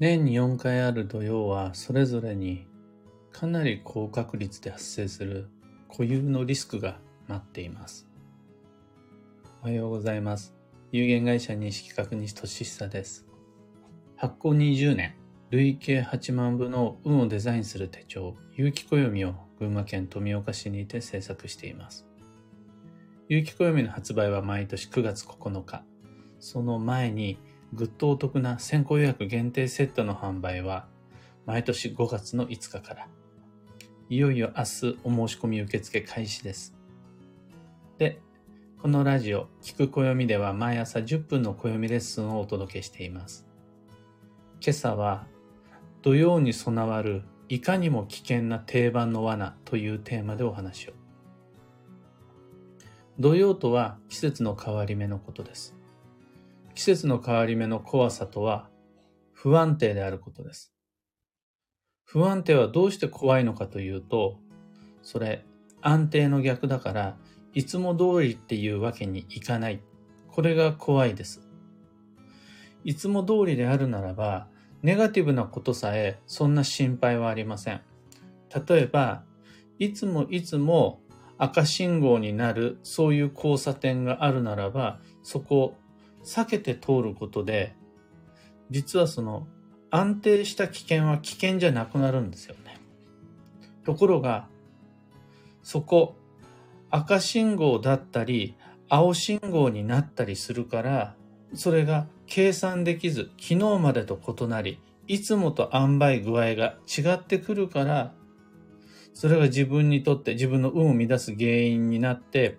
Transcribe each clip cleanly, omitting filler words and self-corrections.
年に4回ある土曜はそれぞれにかなり高確率で発生する固有のリスクが待っています。おはようございます。有限会社西企画西俊久です。発行20年、累計8万部の運をデザインする手帳、有機暦を群馬県富岡市にて制作しています。有機暦の発売は毎年9月9日。その前にぐっとお得な先行予約限定セットの販売は毎年5月の5日から。いよいよ明日お申し込み受付開始です。で、このラジオ、聞く暦では毎朝10分の暦レッスンをお届けしています。今朝は土曜に備わるいかにも危険な定番の罠というテーマでお話を。土曜とは季節の変わり目のことです。季節の変わり目の怖さとは不安定であることです。不安定はどうして怖いのかというと、それ安定の逆だからいつも通りっていうわけにいかない。これが怖いです。いつも通りであるならば、ネガティブなことさえそんな心配はありません。例えば、いつも赤信号になるそういう交差点があるならば、そこを避けて通ることで、実はその安定した危険は危険じゃなくなるんですよね。ところが、そこ赤信号だったり青信号になったりするから、それが計算できず、昨日までと異なり、いつもと塩梅具合が違ってくるから、それが自分にとって自分の運を乱す原因になって、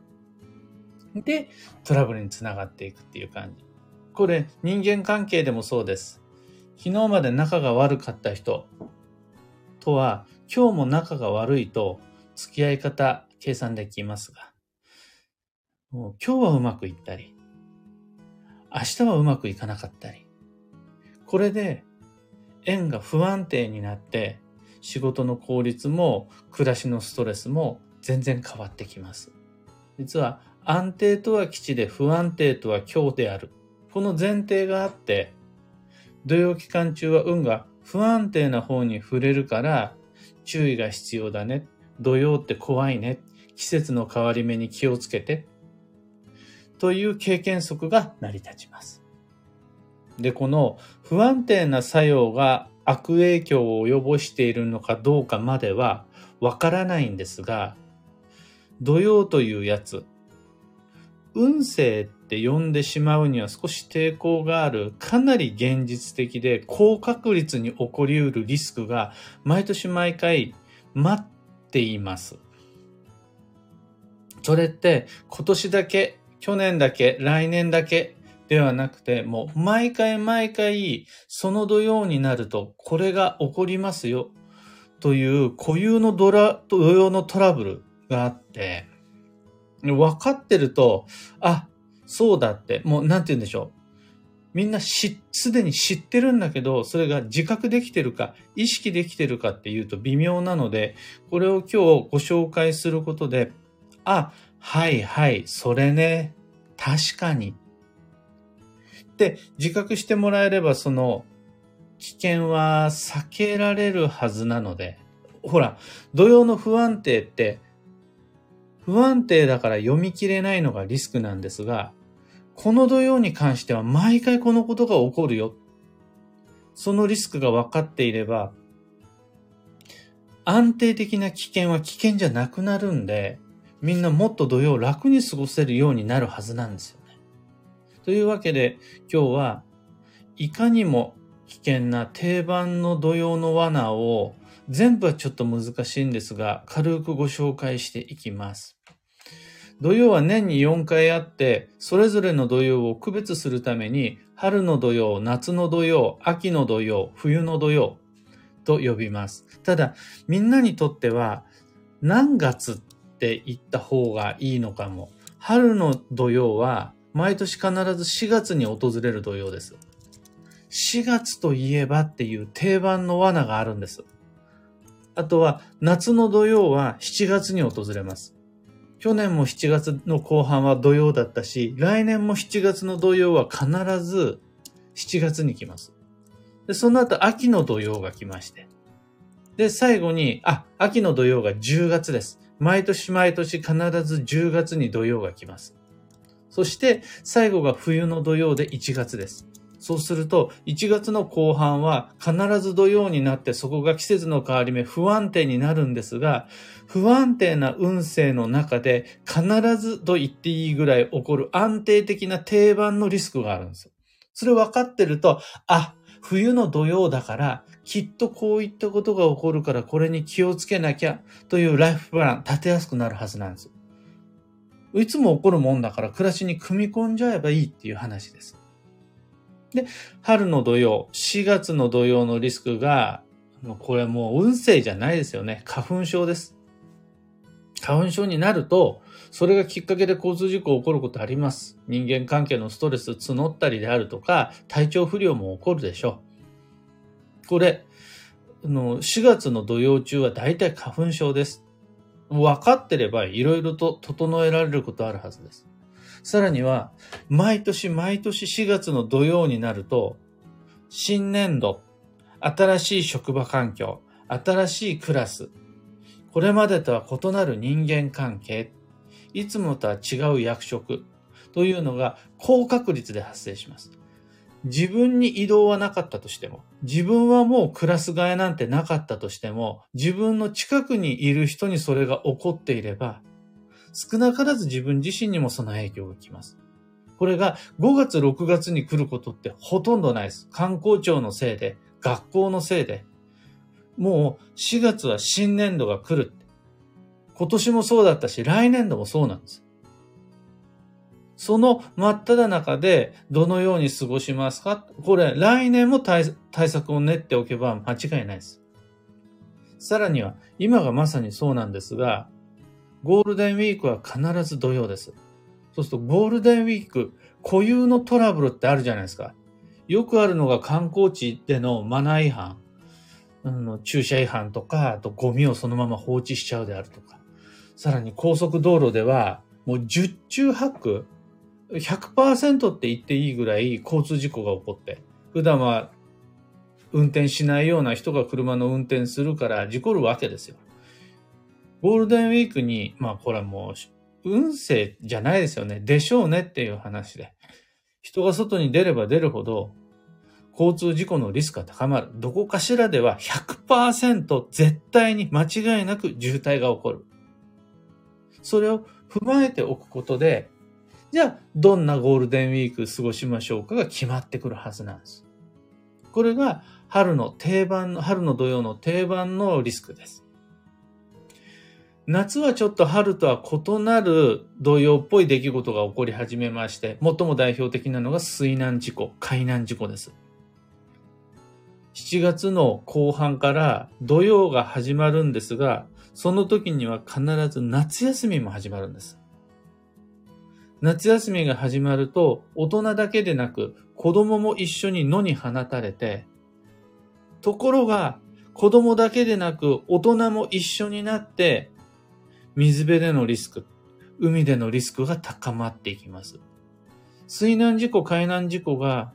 で、トラブルにつながっていくっていう感じ。これ、人間関係でもそうです。昨日まで仲が悪かった人とは、今日も仲が悪いと付き合い方計算できますが、もう今日はうまくいったり、明日はうまくいかなかったり、これで縁が不安定になって仕事の効率も暮らしのストレスも全然変わってきます。実は安定とは吉で不安定とは凶である、この前提があって、土曜期間中は運が不安定な方に触れるから注意が必要だね、土曜って怖いね、季節の変わり目に気をつけてという経験則が成り立ちます。で、この不安定な作用が悪影響を及ぼしているのかどうかまではわからないんですが、土曜というやつ、運勢って呼んでしまうには少し抵抗がある、かなり現実的で高確率に起こりうるリスクが毎年毎回待っています。それって今年だけ、去年だけ、来年だけではなくて、もう毎回毎回その土曜になるとこれが起こりますよという固有の土曜のトラブルがあって、分かってると、あ、そうだって、もうなんて言うんでしょう。みんなすでに知ってるんだけど、それが自覚できてるか、意識できてるかっていうと微妙なので、これを今日ご紹介することで、あ、はいはい、それね、確かに。って自覚してもらえれば、その危険は避けられるはずなので、ほら、土曜の不安定って、不安定だから読み切れないのがリスクなんですが、この土曜に関しては毎回このことが起こるよ。そのリスクが分かっていれば、安定的な危険は危険じゃなくなるんで、みんなもっと土曜楽に過ごせるようになるはずなんですよね。というわけで今日はいかにも危険な定番の土曜の罠を、全部はちょっと難しいんですが軽くご紹介していきます。土曜は年に4回あって、それぞれの土曜を区別するために春の土曜、夏の土曜、秋の土曜、冬の土曜と呼びます。ただみんなにとっては何月ってって言った方がいいのかも。春の土曜は毎年必ず4月に訪れる土曜です。4月といえばっていう定番の罠があるんです。あとは夏の土曜は7月に訪れます。去年も7月の後半は土曜だったし、来年も7月の土曜は必ず7月に来ます。で、その後、秋の土曜が来まして。で、最後に、秋の土曜が10月です。毎年毎年必ず10月に土曜が来ます。そして、最後が冬の土曜で1月です。そうすると、1月の後半は必ず土曜になって、そこが季節の変わり目、不安定になるんですが、不安定な運勢の中で、必ずと言っていいぐらい起こる安定的な定番のリスクがあるんですよ。それ分かってると、冬の土曜だから、きっとこういったことが起こるから、これに気をつけなきゃというライフプラン立てやすくなるはずなんですよ。いつも起こるもんだから、暮らしに組み込んじゃえばいいっていう話です。で、春の土曜、4月の土曜のリスクが、これもう運勢じゃないですよね。花粉症です。花粉症になると、それがきっかけで交通事故起こることあります。人間関係のストレス募ったりであるとか、体調不良も起こるでしょう。これ、4月の土曜中は大体花粉症です。分かってればいろいろと整えられることあるはずです。さらには、毎年毎年4月の土曜になると、新年度、新しい職場環境、新しいクラス、これまでとは異なる人間関係、いつもとは違う役職というのが高確率で発生します。自分に異動はなかったとしても、自分はもうクラス替えなんてなかったとしても、自分の近くにいる人にそれが起こっていれば、少なからず自分自身にもその影響が来ます。これが5月6月に来ることってほとんどないです。観光庁のせいで、学校のせいで、もう4月は新年度が来るって。今年もそうだったし、来年度もそうなんです。その真っ只中でどのように過ごしますか？これ来年も対策を練っておけば間違いないです。さらには、今がまさにそうなんですが、ゴールデンウィークは必ず土曜です。そうするとゴールデンウィーク固有のトラブルってあるじゃないですか。よくあるのが観光地でのマナー違反、駐車違反とか、あとゴミをそのまま放置しちゃうであるとか。さらに高速道路ではもう十中八九 100% って言っていいぐらい交通事故が起こって、普段は運転しないような人が車の運転するから事故るわけですよ。ゴールデンウィークに、これはもう、運勢じゃないですよね。でしょうねっていう話で。人が外に出れば出るほど、交通事故のリスクが高まる。どこかしらでは 100% 絶対に間違いなく渋滞が起こる。それを踏まえておくことで、じゃあ、どんなゴールデンウィーク過ごしましょうかが決まってくるはずなんです。これが春の土曜の定番のリスクです。夏はちょっと春とは異なる土曜っぽい出来事が起こり始めまして、最も代表的なのが海難事故です。7月の後半から土曜が始まるんですが、その時には必ず夏休みも始まるんです。夏休みが始まると、大人だけでなく子供も一緒に野に放たれて、ところが子供だけでなく大人も一緒になって、水辺でのリスク、海でのリスクが高まっていきます。水難事故、海難事故が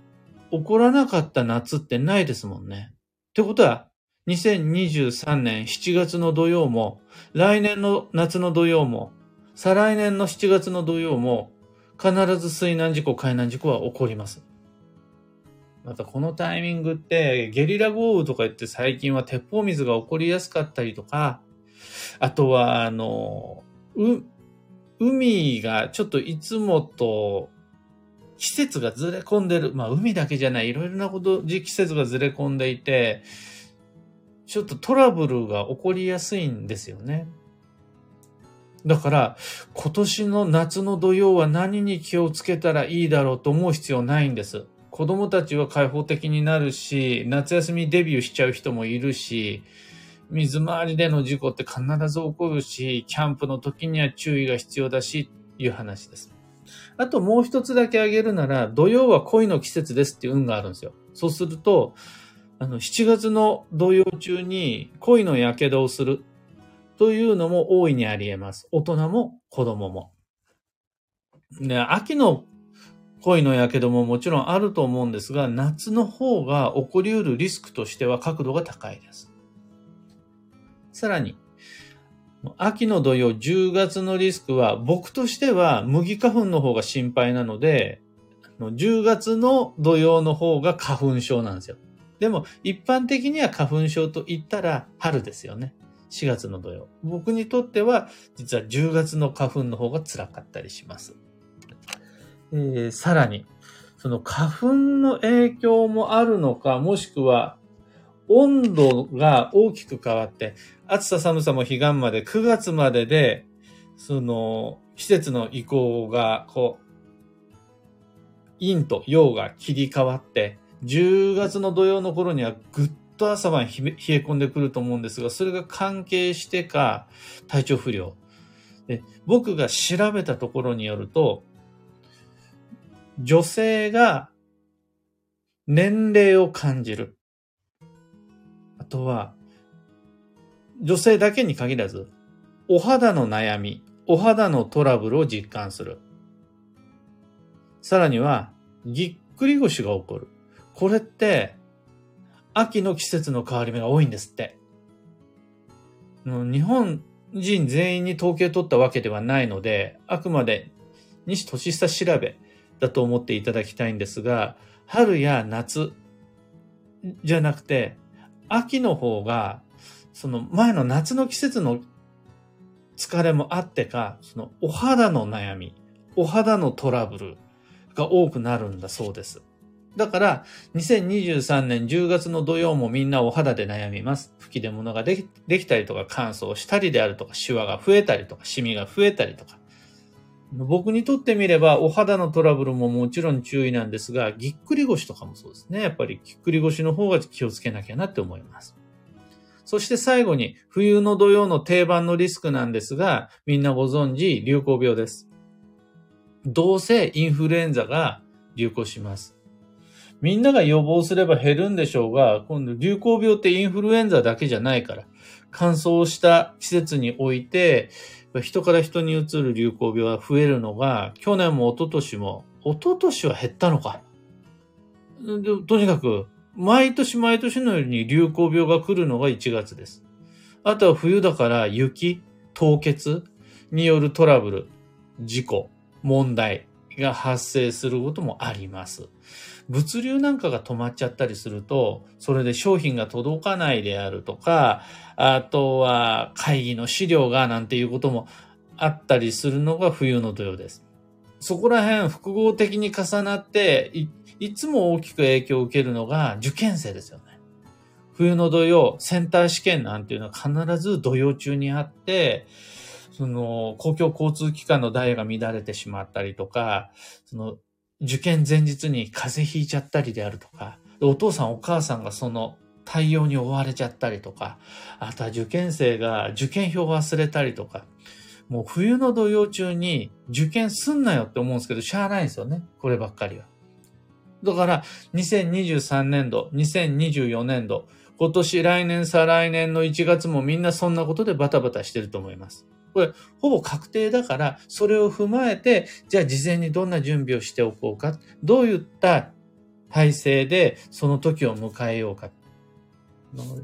起こらなかった夏ってないですもんね。ってことは、2023年7月の土曜も、来年の夏の土曜も、再来年の7月の土曜も、必ず水難事故、海難事故は起こります。またこのタイミングって、ゲリラ豪雨とか言って最近は鉄砲水が起こりやすかったりとか、あとは、海がちょっといつもと季節がずれ込んでる。海だけじゃない、いろいろなこと、季節がずれ込んでいて、ちょっとトラブルが起こりやすいんですよね。だから、今年の夏の土曜は何に気をつけたらいいだろうと思う必要ないんです。子供たちは開放的になるし、夏休みデビューしちゃう人もいるし、水回りでの事故って必ず起こるし、キャンプの時には注意が必要だし、いう話です。あともう一つだけ挙げるなら、土曜は恋の季節ですっていう運があるんですよ。そうすると、7月の土曜中に恋の火傷をするというのも大いにあり得ます。大人も子供も。ね、秋の恋のやけどももちろんあると思うんですが、夏の方が起こりうるリスクとしては角度が高いです。さらに、秋の土曜10月のリスクは、僕としては麦花粉の方が心配なので、10月の土曜の方が花粉症なんですよ。でも一般的には花粉症と言ったら春ですよね。4月の土曜。僕にとっては実は10月の花粉の方が辛かったりします。さらに、その花粉の影響もあるのか、もしくは温度が大きく変わって、暑さ寒さも彼岸まで9月までで、その季節の移行がこう、陰と陽が切り替わって、10月の土曜の頃にはぐっと朝晩冷え込んでくると思うんですが、それが関係してか体調不良。で、僕が調べたところによると、女性が年齢を感じる。あとは、女性だけに限らず、お肌の悩み、お肌のトラブルを実感する。さらには、ぎっくり腰が起こる。これって、秋の季節の変わり目が多いんですって。日本人全員に統計取ったわけではないので、あくまで西俊久調べだと思っていただきたいんですが、春や夏じゃなくて、秋の方が、その前の夏の季節の疲れもあってか、そのお肌の悩み、お肌のトラブル、が多くなるんだそうです。だから2023年10月の土曜もみんなお肌で悩みます。吹き出物ができたりとか乾燥したりであるとか、シワが増えたりとか、シミが増えたりとか。僕にとってみればお肌のトラブルももちろん注意なんですが、ぎっくり腰とかもそうですね。やっぱりぎっくり腰の方が気をつけなきゃなって思います。そして最後に冬の土曜の定番のリスクなんですが、みんなご存知流行病です。どうせインフルエンザが流行します。みんなが予防すれば減るんでしょうが、今度流行病ってインフルエンザだけじゃないから、乾燥した季節において、人から人に移る流行病は増えるのが、去年も一昨年は減ったのか。とにかく、毎年毎年のように流行病が来るのが1月です。あとは冬だから雪、凍結によるトラブル、事故、問題が発生することもあります。物流なんかが止まっちゃったりすると、それで商品が届かないであるとか、あとは会議の資料がなんていうこともあったりするのが冬の土曜です。そこら辺複合的に重なって、いつも大きく影響を受けるのが受験生ですよね。冬の土曜、センター試験なんていうのは必ず土曜中にあって、その公共交通機関のダイヤが乱れてしまったりとか、その受験前日に風邪ひいちゃったりであるとか、お父さんお母さんがその対応に追われちゃったりとか、あとは受験生が受験票を忘れたりとか、もう冬の土曜中に受験すんなよって思うんですけど、しゃあないんですよね、こればっかりは。だから2023年度、2024年度、今年来年再来年の1月もみんなそんなことでバタバタしてると思います。これ、ほぼ確定だから、それを踏まえて、じゃあ事前にどんな準備をしておこうか、どういった体制でその時を迎えようか。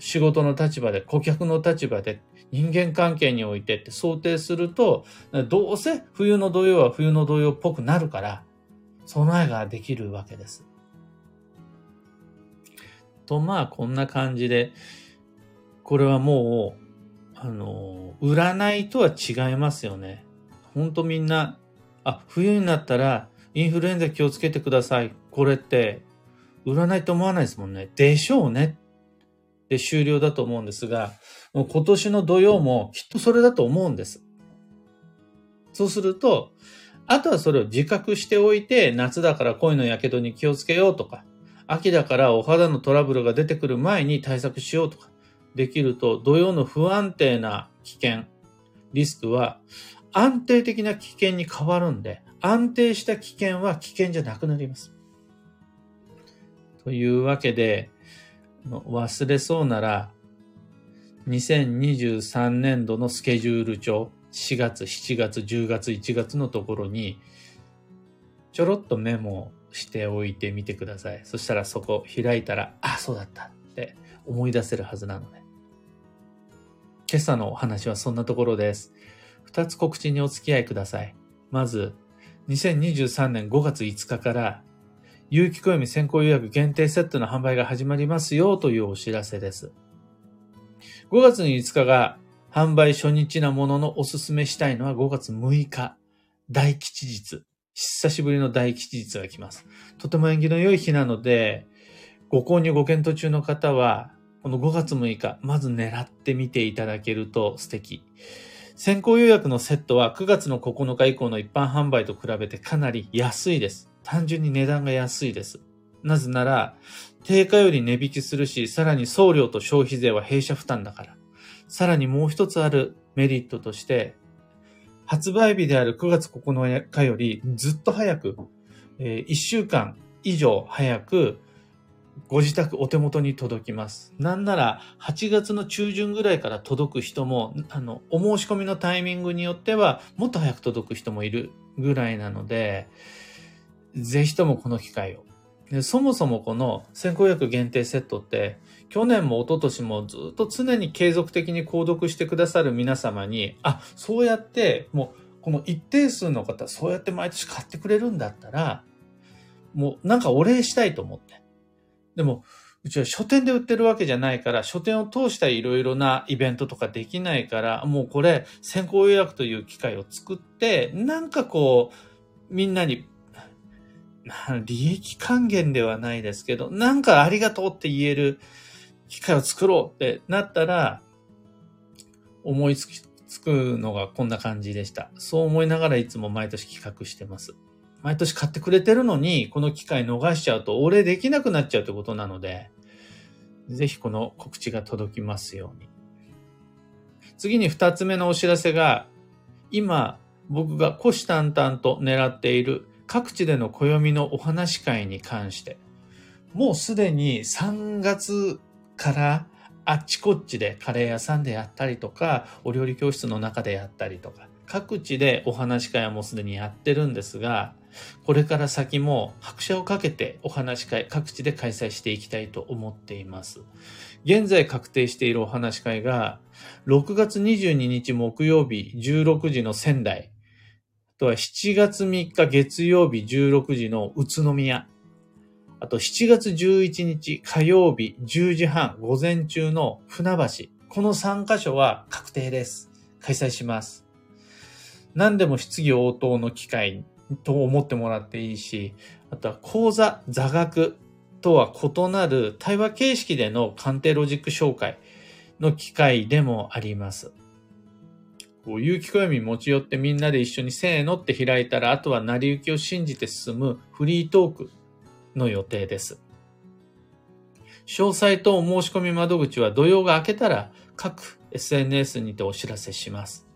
仕事の立場で、顧客の立場で、人間関係においてって想定すると、どうせ冬の土曜は冬の土曜っぽくなるから、備えができるわけです。と、まあ、こんな感じで、これはもう、占いとは違いますよね。ほんとみんな、冬になったらインフルエンザ気をつけてください。これって、占いと思わないですもんね。でしょうね。で終了だと思うんですが、今年の土曜もきっとそれだと思うんです。そうすると、あとはそれを自覚しておいて、夏だから恋のやけどに気をつけようとか、秋だからお肌のトラブルが出てくる前に対策しようとか、できると土曜の不安定な危険、リスクは安定的な危険に変わるんで、安定した危険は危険じゃなくなります。というわけで、忘れそうなら2023年度のスケジュール帳、4月、7月、10月、1月のところにちちょろっとメモしておいてみてください。そしたらそこ開いたら、あ、そうだったって思い出せるはずなので。今朝のお話はそんなところです。2つ告知にお付き合いください。まず、2023年5月5日から、有機小読み先行予約限定セットの販売が始まりますよというお知らせです。5月5日が販売初日なもののおすすめしたいのは5月6日、大吉日。久しぶりの大吉日が来ます。とても縁起の良い日なので、ご購入ご検討中の方は、この5月6日、まず狙ってみていただけると素敵。先行予約のセットは9月の9日以降の一般販売と比べてかなり安いです。単純に値段が安いです。なぜなら、定価より値引きするし、さらに送料と消費税は弊社負担だから。さらにもう一つあるメリットとして、発売日である9月9日よりずっと早く、1週間以上早く、ご自宅お手元に届きます。なんなら8月の中旬ぐらいから届く人も、お申し込みのタイミングによっては、もっと早く届く人もいるぐらいなので、ぜひともこの機会を。で、そもそもこの先行予約限定セットって、去年も一昨年もずっと常に継続的に購読してくださる皆様に、あ、そうやって、もうこの一定数の方、そうやって毎年買ってくれるんだったら、もうなんかお礼したいと思って。でも、うちは書店で売ってるわけじゃないから、書店を通したいろいろなイベントとかできないから、もうこれ、先行予約という機会を作って、なんかこう、みんなに、利益還元ではないですけど、なんかありがとうって言える機会を作ろうってなったら、思いつくのがこんな感じでした。そう思いながらいつも毎年企画してます。毎年買ってくれてるのに、この機会逃しちゃうとお礼できなくなっちゃうってことなので、ぜひこの告知が届きますように。次に2つ目のお知らせが、今僕が虎視眈々と狙っている各地での暦のお話会に関して、もうすでに3月からあっちこっちでカレー屋さんでやったりとか、お料理教室の中でやったりとか、各地でお話会はもうすでにやってるんですが、これから先も拍車をかけてお話会各地で開催していきたいと思っています。現在確定しているお話会が6月22日木曜日16時の仙台、あとは7月3日月曜日16時の宇都宮、あと7月11日火曜日10時半午前中の船橋、この3カ所は確定です。開催します。何でも質疑応答の機会と思ってもらっていいし、あとは講座、座学とは異なる対話形式での鑑定ロジック紹介の機会でもあります。こう有機暦持ち寄ってみんなで一緒にせーのって開いたら、あとは成り行きを信じて進むフリートークの予定です。詳細とお申し込み窓口は土曜が明けたら各 SNS にてお知らせします。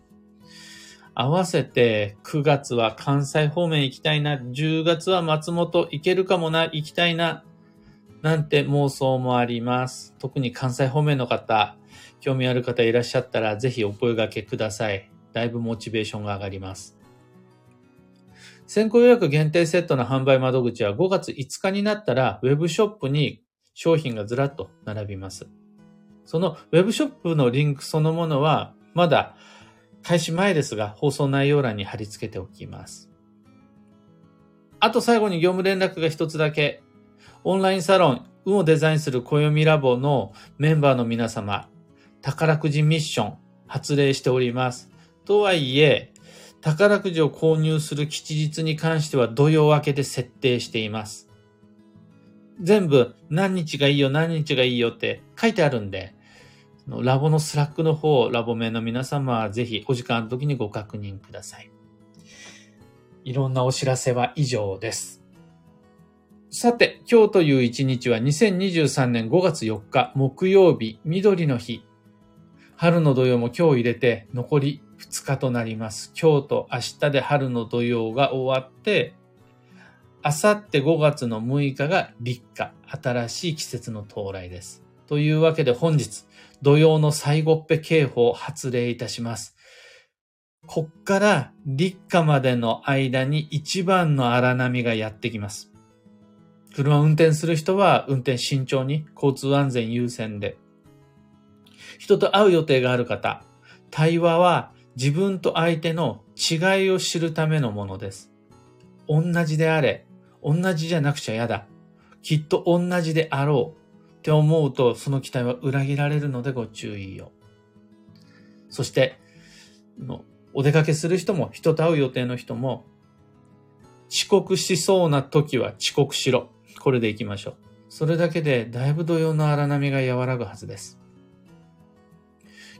合わせて9月は関西方面行きたいな、10月は松本行けるかもな、行きたいな、なんて妄想もあります。特に関西方面の方、興味ある方いらっしゃったらぜひお声掛けください。だいぶモチベーションが上がります。先行予約限定セットの販売窓口は5月5日になったらウェブショップに商品がずらっと並びます。そのウェブショップのリンクそのものはまだ開始前ですが、放送内容欄に貼り付けておきます。あと最後に業務連絡が一つだけ。オンラインサロン、運をデザインする暦ラボのメンバーの皆様、宝くじミッション発令しております。とはいえ、宝くじを購入する吉日に関しては土曜明けで設定しています。全部何日がいいよ、何日がいいよって書いてあるんで、ラボのスラックの方、ラボ名の皆様はぜひお時間の時にご確認ください。いろんなお知らせは以上です。さて、今日という一日は2023年5月4日木曜日、緑の日。春の土曜も今日入れて残り2日となります。今日と明日で春の土曜が終わって、あさって5月の6日が立夏、新しい季節の到来です。というわけで本日、土曜の最後っぺ警報を発令いたします。こっから立夏までの間に一番の荒波がやってきます。車を運転する人は運転慎重に、交通安全優先で。人と会う予定がある方、対話は自分と相手の違いを知るためのものです。同じであれ、同じじゃなくちゃやだ、きっと同じであろうって思うと、その期待は裏切られるのでご注意を。そして、お出かけする人も人と会う予定の人も、遅刻しそうな時は遅刻しろ。これでいきましょう。それだけでだいぶ土曜の荒波が和らぐはずです。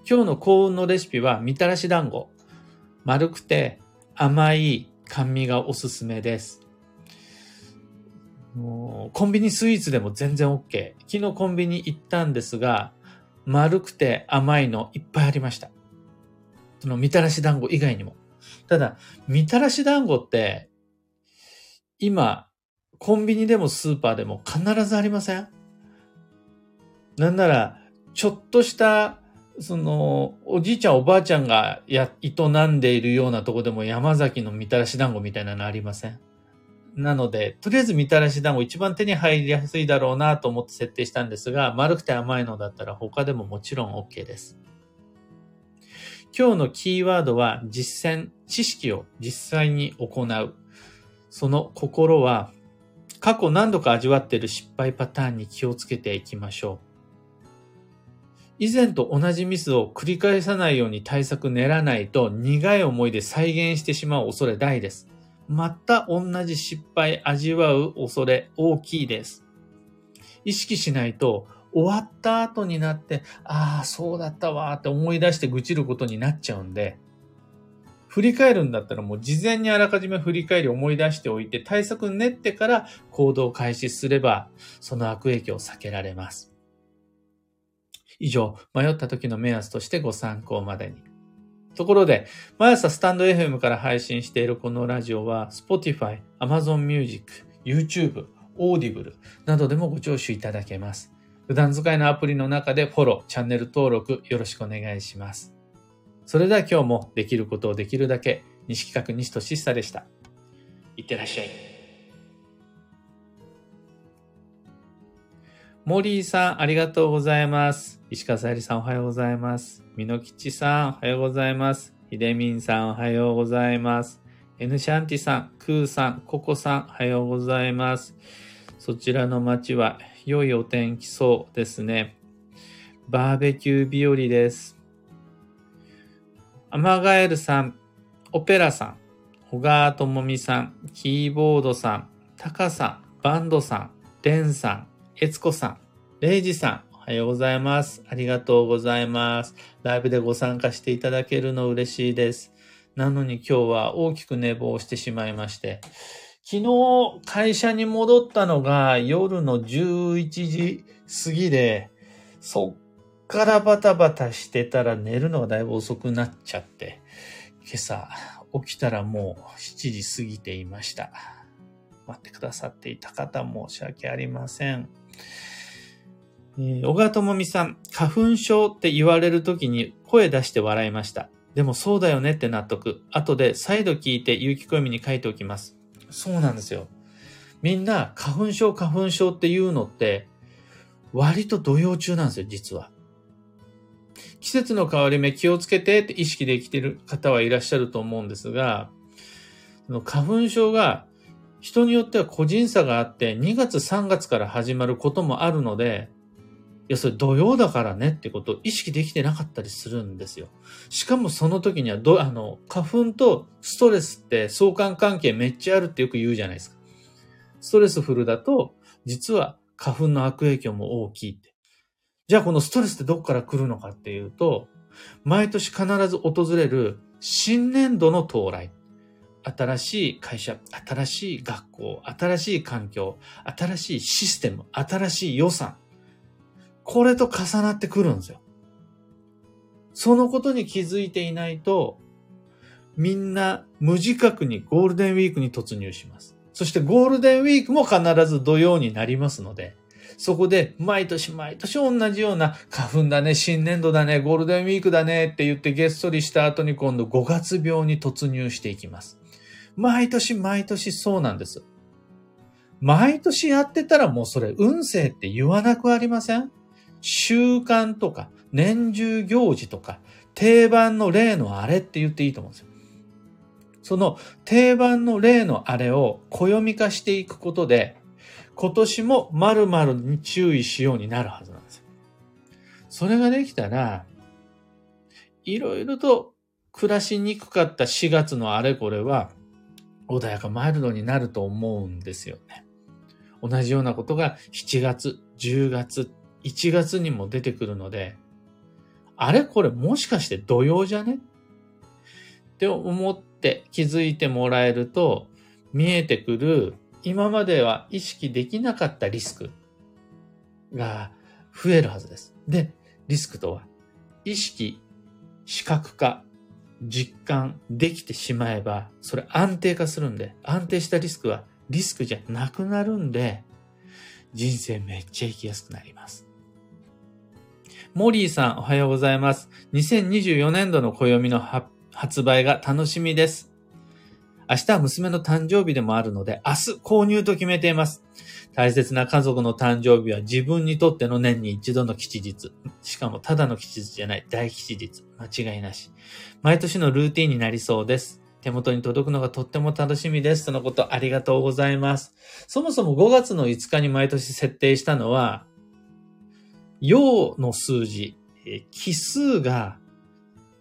今日の幸運のレシピはみたらし団子。丸くて甘い甘味がおすすめです。もうコンビニスイーツでも全然 OK。昨日コンビニ行ったんですが、丸くて甘いのいっぱいありました。そのみたらし団子以外にも。ただ、みたらし団子って今コンビニでもスーパーでも必ずありません？なんならちょっとしたおじいちゃんおばあちゃんが営んでいるようなとこでも山崎のみたらし団子みたいなのありません？なので、とりあえずみたらし団子一番手に入りやすいだろうなと思って設定したんですが、丸くて甘いのだったら他でももちろん OK です。今日のキーワードは実践、知識を実際に行う。その心は、過去何度か味わっている失敗パターンに気をつけていきましょう。以前と同じミスを繰り返さないように対策練らないと、苦い思いで再現してしまう恐れ大です。また同じ失敗味わう恐れ大きいです。意識しないと終わった後になって、ああそうだったわーって思い出して愚痴ることになっちゃうんで、振り返るんだったらもう事前にあらかじめ振り返り思い出しておいて、対策練ってから行動開始すれば、その悪影響を避けられます。以上、迷った時の目安としてご参考までに。ところで、毎朝スタンド FM から配信しているこのラジオは Spotify、Amazon Music、YouTube、Audible などでもご聴取いただけます。普段使いのアプリの中でフォロー、チャンネル登録よろしくお願いします。それでは今日もできることをできるだけ、西企画西俊久でした。いってらっしゃい。モリーさん、ありがとうございます。石川さゆりさん、おはようございます。みのきちさん、おはようございます。ひでみんさん、おはようございます。エヌシャンティさん、クーさん、ココさん、おはようございます。そちらの街は良いお天気そうですね。バーベキュー日和です。アマガエルさん、オペラさん、ホガーともみさん、キーボードさん、タカさん、バンドさん、レンさん、えつこさん、れいじさん、おはようございます。ありがとうございます。ライブでご参加していただけるの嬉しいです。なのに今日は大きく寝坊してしまいまして、昨日会社に戻ったのが夜の11時過ぎで、そっからバタバタしてたら寝るのがだいぶ遅くなっちゃって、今朝起きたらもう7時過ぎていました。待ってくださっていた方申し訳ありません。小川智美さん、花粉症って言われるときに声出して笑いました。でもそうだよねって納得。後で再度聞いて有機小読みに書いておきます。そうなんですよ。みんな花粉症っていうのって割と動揺中なんですよ、実は。季節の変わり目気をつけてって意識できている方はいらっしゃると思うんですが、花粉症が人によっては個人差があって2月3月から始まることもあるので、いやそれ土曜だからねってことを意識できてなかったりするんですよ。しかもその時には花粉とストレスって相関関係めっちゃあるってよく言うじゃないですか。ストレスフルだと実は花粉の悪影響も大きいって。じゃあこのストレスってどこから来るのかっていうと、毎年必ず訪れる新年度の到来。新しい会社、新しい学校、新しい環境、新しいシステム、新しい予算。これと重なってくるんですよ。そのことに気づいていないと、みんな無自覚にゴールデンウィークに突入します。そしてゴールデンウィークも必ず土曜になりますので、そこで毎年毎年同じような花粉だね、新年度だね、ゴールデンウィークだねって言ってげっそりした後に今度5月病に突入していきます。毎年毎年そうなんです。毎年やってたらもうそれ運勢って言わなくありません？習慣とか年中行事とか定番の例のあれって言っていいと思うんですよ。その定番の例のあれを暦化していくことで今年も〇〇に注意しようになるはずなんですよ。それができたらいろいろと暮らしにくかった4月のあれこれは穏やかマイルドになると思うんですよね。同じようなことが7月、10月、1月にも出てくるので、あれこれもしかして土曜じゃね？って思って気づいてもらえると、見えてくる今までは意識できなかったリスクが増えるはずです。で、リスクとは意識、視覚化、実感できてしまえばそれ安定化するんで、安定したリスクはリスクじゃなくなるんで、人生めっちゃ生きやすくなります。モリーさんおはようございます。2024年度の暦の発売が楽しみです。明日は娘の誕生日でもあるので、明日購入と決めています。大切な家族の誕生日は自分にとっての年に一度の吉日、しかもただの吉日じゃない大吉日、間違いなし。毎年のルーティンになりそうです。手元に届くのがとっても楽しみです。とのこと、ありがとうございます。そもそも5月の5日に毎年設定したのは、陽の数字、奇数が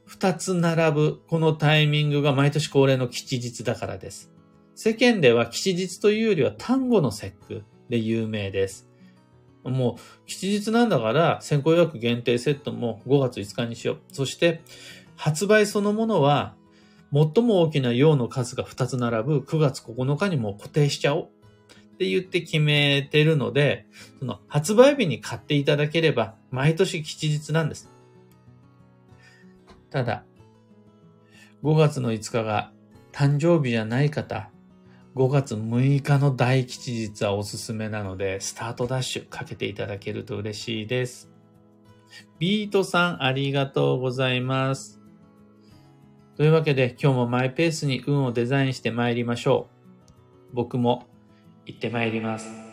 2つ並ぶこのタイミングが毎年恒例の吉日だからです。世間では吉日というよりは端午の節句で有名です。もう吉日なんだから先行予約限定セットも5月5日にしよう。そして発売そのものは最も大きな陽の数が2つ並ぶ9月9日にも固定しちゃおうって言って決めてるので、その発売日に買っていただければ毎年吉日なんです。ただ、5月の5日が誕生日じゃない方、5月6日の大吉日はおすすめなので、スタートダッシュかけていただけると嬉しいです。ビートさんありがとうございます。というわけで今日もマイペースに運をデザインしてまいりましょう。僕も行ってまいります。